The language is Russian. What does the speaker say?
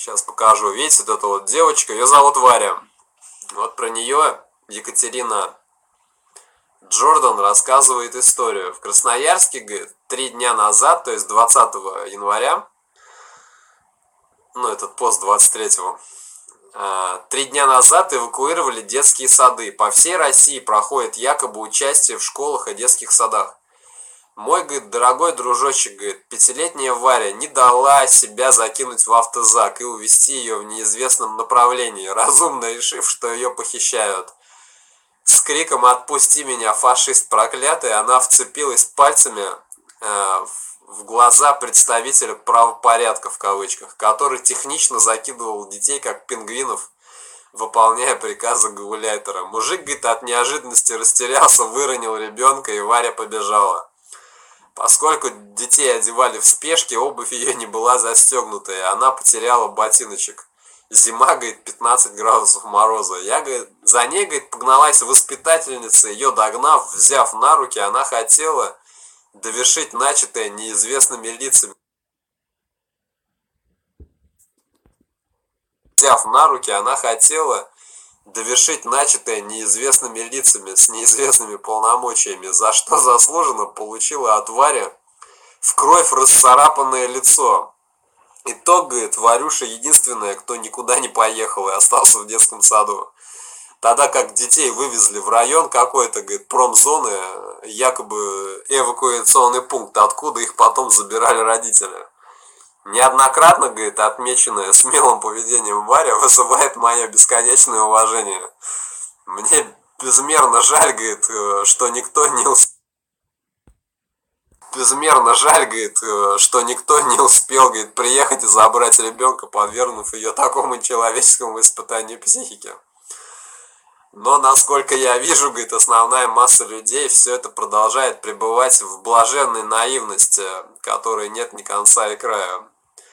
Сейчас покажу. Видите, вот эта вот девочка, ее зовут Варя. Вот про нее Екатерина Джордан рассказывает историю. В Красноярске, говорит, 3 дня назад, то есть 20 января, ну, этот пост 23-го, 3 дня назад эвакуировали детские сады. По всей России проходит якобы участие в школах и детских садах. Мой, говорит, дорогой дружочек, говорит, 5-летняя Варя не дала себя закинуть в автозак и увезти ее в неизвестном направлении, разумно решив, что ее похищают. С криком «Отпусти меня, фашист проклятый!» она вцепилась пальцами в глаза представителя правопорядка, в кавычках, который технично закидывал детей, как пингвинов, выполняя приказы гауляйтера. Мужик, говорит, от неожиданности растерялся, выронил ребенка, и Варя побежала. Поскольку детей одевали в спешке, обувь ее не была застегнута, и она потеряла ботиночек. Зима, говорит, 15 градусов мороза. Я, говорит, за ней, говорит, погналась воспитательница, ее догнав, взяв на руки, она хотела довершить начатое неизвестными лицами. Взяв на руки, она хотела довершить начатое неизвестными лицами с неизвестными полномочиями, за что заслуженно получила от Вари в кровь расцарапанное лицо. Итог, говорит, Варюша единственная, кто никуда не поехал и остался в детском саду. Тогда как детей вывезли в район какой-то, говорит, промзоны, якобы эвакуационный пункт, откуда их потом забирали родители. Неоднократно, говорит, отмеченное смелым поведением Варя вызывает мое бесконечное уважение. Мне безмерно жаль, говорит, что никто не успел. Безмерно жаль, говорит, что никто не успел, говорит, приехать и забрать ребенка, подвергнув ее такому человеческому испытанию психики. Но, насколько я вижу, говорит, основная масса людей все это продолжает пребывать в блаженной наивности, которой нет ни конца и края.